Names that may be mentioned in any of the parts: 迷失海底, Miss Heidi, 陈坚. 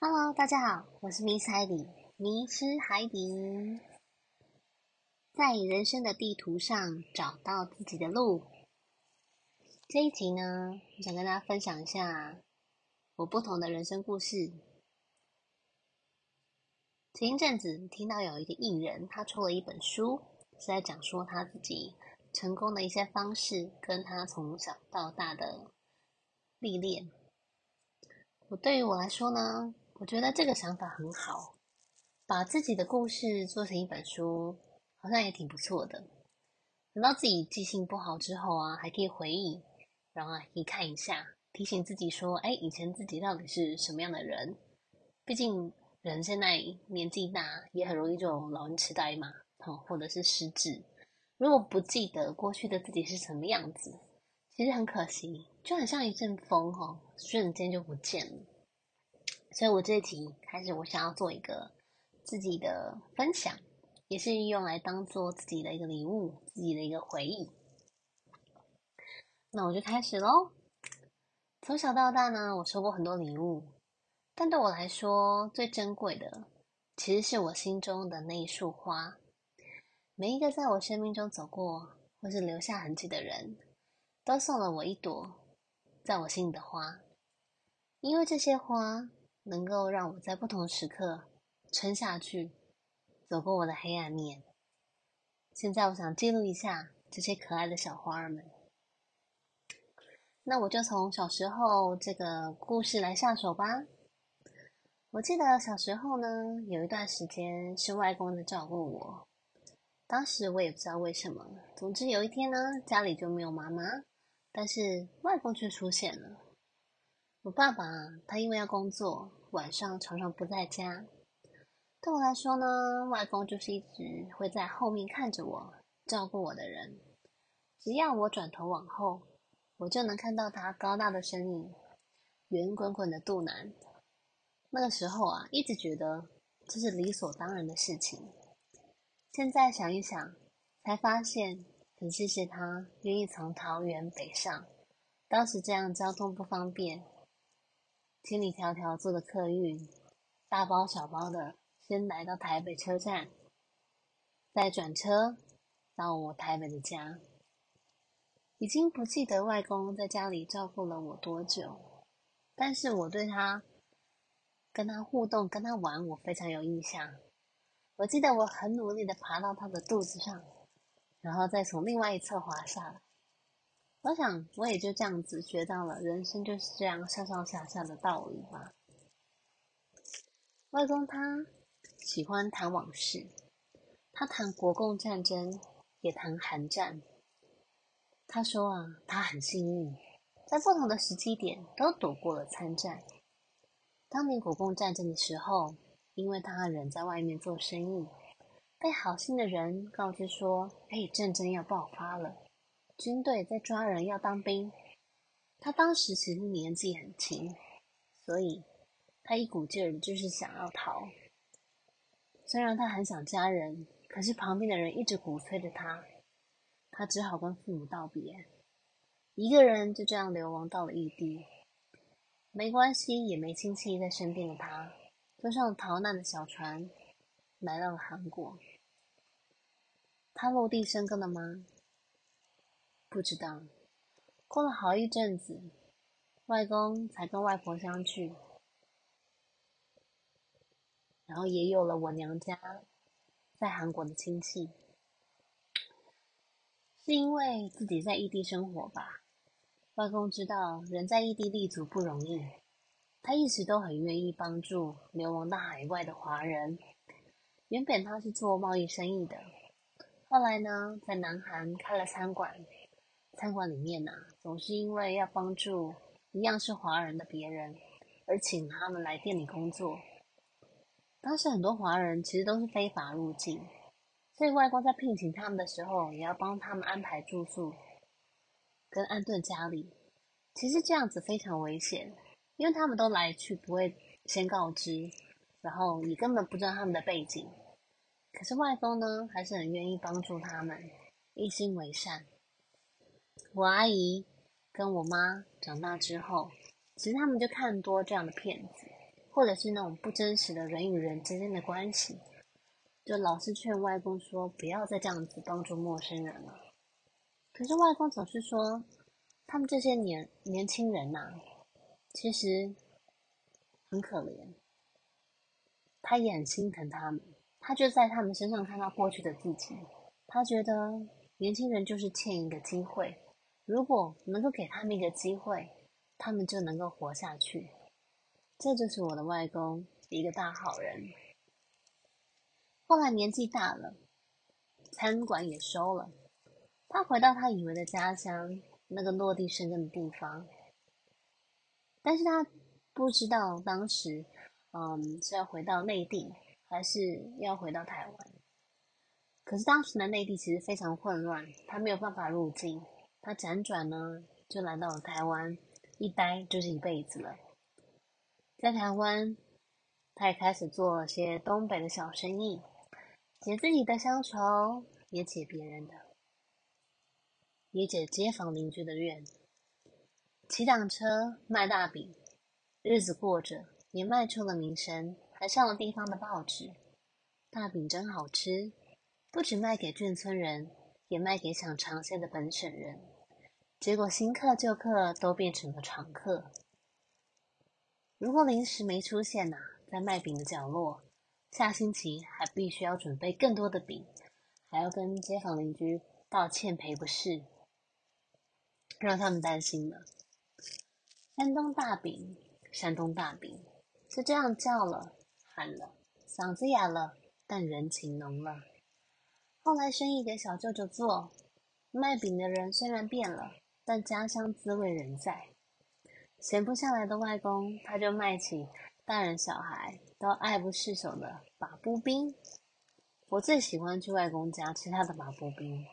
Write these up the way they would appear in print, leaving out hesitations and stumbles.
Hello， 大家好，我是 Miss Heidi， 迷失海底。在人生的地图上找到自己的路。这一集呢，我想跟大家分享一下我不同的人生故事。前一阵子听到有一个艺人，他出了一本书，是在讲说他自己成功的一些方式，跟他从小到大的历练。对于我来说呢，我觉得这个想法很好，把自己的故事做成一本书，好像也挺不错的。等到自己记性不好之后啊，还可以回忆，然后还可以看一下，提醒自己说，以前自己到底是什么样的人？毕竟人现在年纪大，也很容易这种老人痴呆嘛，或者是失智。如果不记得过去的自己是什么样子，其实很可惜，就很像一阵风瞬间就不见了。所以我这一集开始，我想要做一个自己的分享，也是用来当做自己的一个礼物，自己的一个回忆。那我就开始咯。从小到大呢，我收过很多礼物，但对我来说最珍贵的其实是我心中的那一束花。每一个在我生命中走过或是留下痕迹的人，都送了我一朵在我心里的花，因为这些花能够让我在不同时刻撑下去，走过我的黑暗面。现在我想记录一下这些可爱的小花儿们。那我就从小时候这个故事来下手吧。我记得小时候呢，有一段时间是外公在照顾我，当时我也不知道为什么，总之有一天呢，家里就没有妈妈，但是外公却出现了。我爸爸他因为要工作，晚上常常不在家。对我来说呢，外公就是一直会在后面看着我，照顾我的人。只要我转头往后，我就能看到他高大的身影，圆滚滚的肚腩。那个时候啊，一直觉得这是理所当然的事情。现在想一想，才发现很谢谢他愿意从桃园北上，当时这样交通不方便，千里迢迢坐的客运，大包小包的先来到台北车站，再转车到我台北的家。已经不记得外公在家里照顾了我多久，但是我对他跟他互动跟他玩，我非常有印象。我记得我很努力的爬到他的肚子上，然后再从另外一侧滑下来。我想我也就这样子学到了人生就是这样上上下下的道理吧。外公他喜欢谈往事，他谈国共战争，也谈韩战。他说啊，他很幸运，在不同的时机点都躲过了参战。当年国共战争的时候，因为他人在外面做生意，被好心的人告知说，战争要爆发了，军队在抓人要当兵。他当时其实年纪很轻，所以他一股劲儿就是想要逃。虽然他很想家人，可是旁边的人一直鼓吹着他，他只好跟父母道别，一个人就这样流亡到了异地。没关系，也没亲戚在身边的他，坐上逃难的小船来到了韩国。他落地生根了吗？不知道。过了好一阵子，外公才跟外婆相聚，然后也有了我娘家在韩国的亲戚。是因为自己在异地生活吧，外公知道人在异地立足不容易，他一直都很愿意帮助流亡到海外的华人。原本他是做贸易生意的，后来呢，在南韩开了餐馆。餐馆里面呢，总是因为要帮助一样是华人的别人，而请他们来店里工作。当时很多华人其实都是非法入境，所以外公在聘请他们的时候，也要帮他们安排住宿跟安顿家里。其实这样子非常危险，因为他们都来去不会先告知，然后你根本不知道他们的背景。可是外公呢，还是很愿意帮助他们，一心为善。我阿姨跟我妈长大之后，其实他们就看多这样的片子，或者是那种不真实的人与人之间的关系。就老是劝外公说不要再这样子帮助陌生人了，可是外公总是说他们这些年轻人啊其实很可怜，他也很心疼他们，他就在他们身上看到过去的自己，他觉得年轻人就是欠一个机会，如果能够给他们一个机会，他们就能够活下去。这就是我的外公，一个大好人。后来年纪大了，餐馆也收了，他回到他以为的家乡，那个落地生根的地方。但是他不知道当时是要回到内地还是要回到台湾。可是当时的内地其实非常混乱，他没有办法入境，他辗转呢就来到了台湾，一待就是一辈子了。在台湾他也开始做些东北的小生意，解自己的乡愁，也解别人的，也解街坊邻居的怨。骑挡车卖大饼，日子过着也卖出了名声，还上了地方的报纸。大饼真好吃，不只卖给眷村人，也卖给想尝鲜的本省人，结果新客旧客都变成了常客。如果临时没出现啊，在卖饼的角落，下星期还必须要准备更多的饼，还要跟街坊邻居道歉赔不是，让他们担心了。山东大饼是这样叫了，喊了，嗓子哑了，但人情浓了。后来生意给小舅舅做，卖饼的人虽然变了，但家乡滋味仍在。闲不下来的外公，他就卖起大人小孩都爱不释手的把布冰。我最喜欢去外公家吃他的把布冰，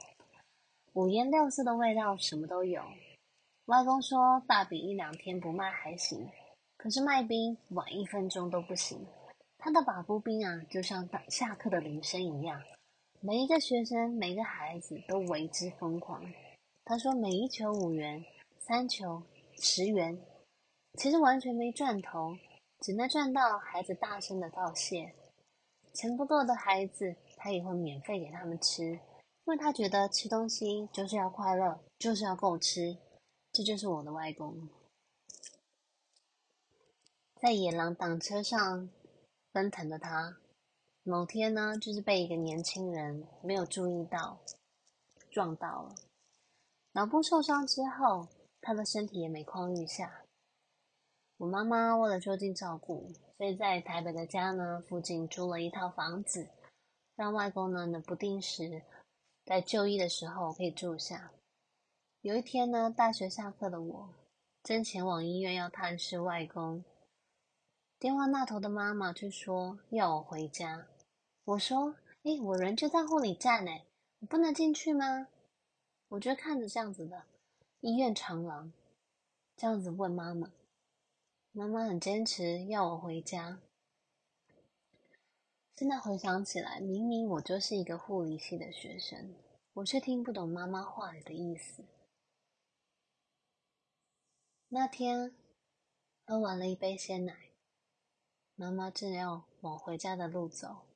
五颜六色的味道什么都有。外公说大饼一两天不卖还行，可是卖冰晚一分钟都不行。他的把布冰啊，就像下课的铃声一样，每一个学生每一个孩子都为之疯狂。他说每一球5元，3球10元，其实完全没赚头，只能赚到孩子大声的道谢。钱不多的孩子他也会免费给他们吃，因为他觉得吃东西就是要快乐，就是要够吃。这就是我的外公。在野狼挡车上奔腾的他，某天呢就是被一个年轻人没有注意到撞到了，脑部受伤之后，他的身体也每况愈下。我妈妈为了就近照顾，所以在台北的家呢附近租了一套房子，让外公呢能不定时在就医的时候可以住下。有一天呢，大学下课的我正前往医院要探视外公，电话那头的妈妈却说要我回家。我说我人就在护理站耶，我不能进去吗？我就看着这样子的医院长廊，这样子问妈妈，妈妈很坚持要我回家。现在回想起来，明明我就是一个护理系的学生，我却听不懂妈妈话里的意思。那天喝完了一杯鲜奶，妈妈正要往回家的路走，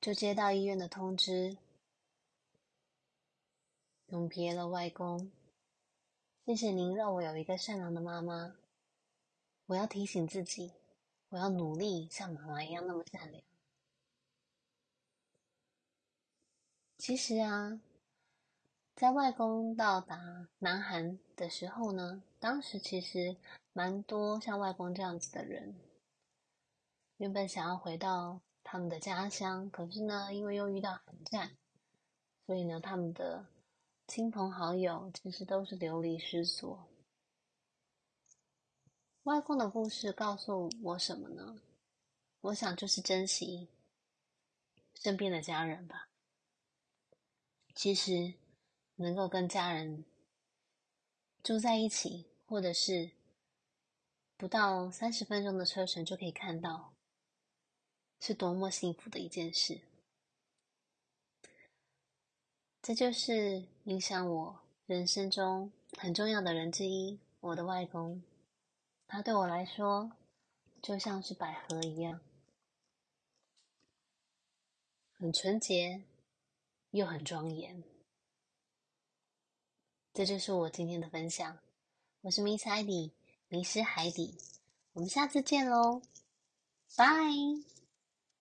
就接到医院的通知，永别了外公。谢谢您让我有一个善良的妈妈，我要提醒自己，我要努力像妈妈一样那么善良。其实啊，在外公到达南韩的时候呢，当时其实蛮多像外公这样子的人，原本想要回到他们的家乡，可是呢因为又遇到韩战，所以呢他们的亲朋好友其实都是流离失所。外公的故事告诉我什么呢？我想就是珍惜身边的家人吧。其实能够跟家人住在一起，或者是不到30分钟的车程就可以看到，是多么幸福的一件事。这就是影响我人生中很重要的人之一，我的外公。他对我来说就像是百合一样，很纯洁又很庄严。这就是我今天的分享，我是 Miss Heidi 迷失海底，我们下次见喽，拜。